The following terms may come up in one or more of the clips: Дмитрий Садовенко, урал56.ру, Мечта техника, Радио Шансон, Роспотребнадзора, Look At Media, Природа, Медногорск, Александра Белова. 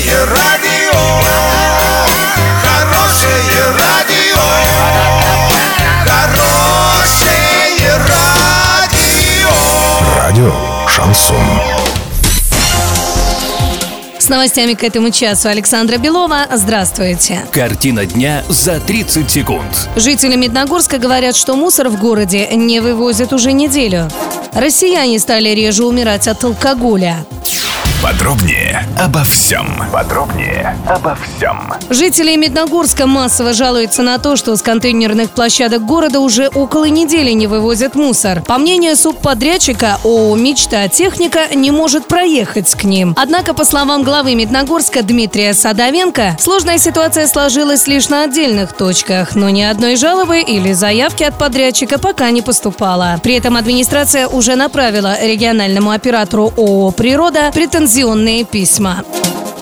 Хорошее радио, хорошее радио. Радио Шансон. С новостями к этому часу Александра Белова. Здравствуйте. Картина дня за 30 секунд. Жители Медногорска говорят, что мусор в городе не вывозят уже неделю. Россияне стали реже умирать от алкоголя. Подробнее обо всем. Жители Медногорска массово жалуются на то, что с контейнерных площадок города уже около недели не вывозят мусор. По мнению субподрядчика, ООО «Мечта техника» не может проехать к ним. Однако, по словам главы Медногорска Дмитрия Садовенко, сложная ситуация сложилась лишь на отдельных точках, но ни одной жалобы или заявки от подрядчика пока не поступало. При этом администрация уже направила региональному оператору ООО «Природа» претензионные письма.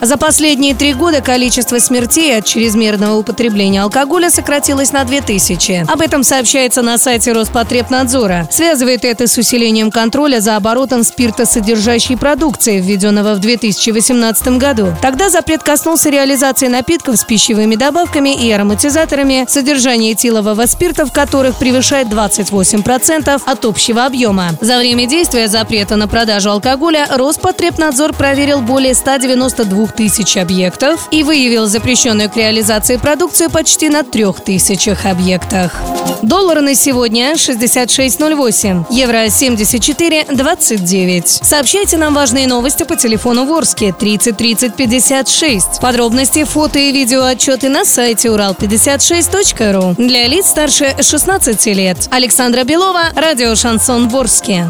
За последние 3 года количество смертей от чрезмерного употребления алкоголя сократилось на 2000. Об этом сообщается на сайте Роспотребнадзора. Связывает это с усилением контроля за оборотом спиртосодержащей продукции, введенного в 2018 году. Тогда запрет коснулся реализации напитков с пищевыми добавками и ароматизаторами, содержание этилового спирта в которых превышает 28% от общего объема. За время действия запрета на продажу алкоголя Роспотребнадзор проверил более 192 тысяч объектов и выявил запрещенную к реализации продукцию почти на 3000 объектах. Доллар на сегодня 66.08, евро 74.29. Сообщайте нам важные новости по телефону Ворске 30 30 56. Подробности, фото и видеоотчеты на сайте урал56.ру. Для лиц старше 16 лет. Александра Белова, радио Шансон Ворске.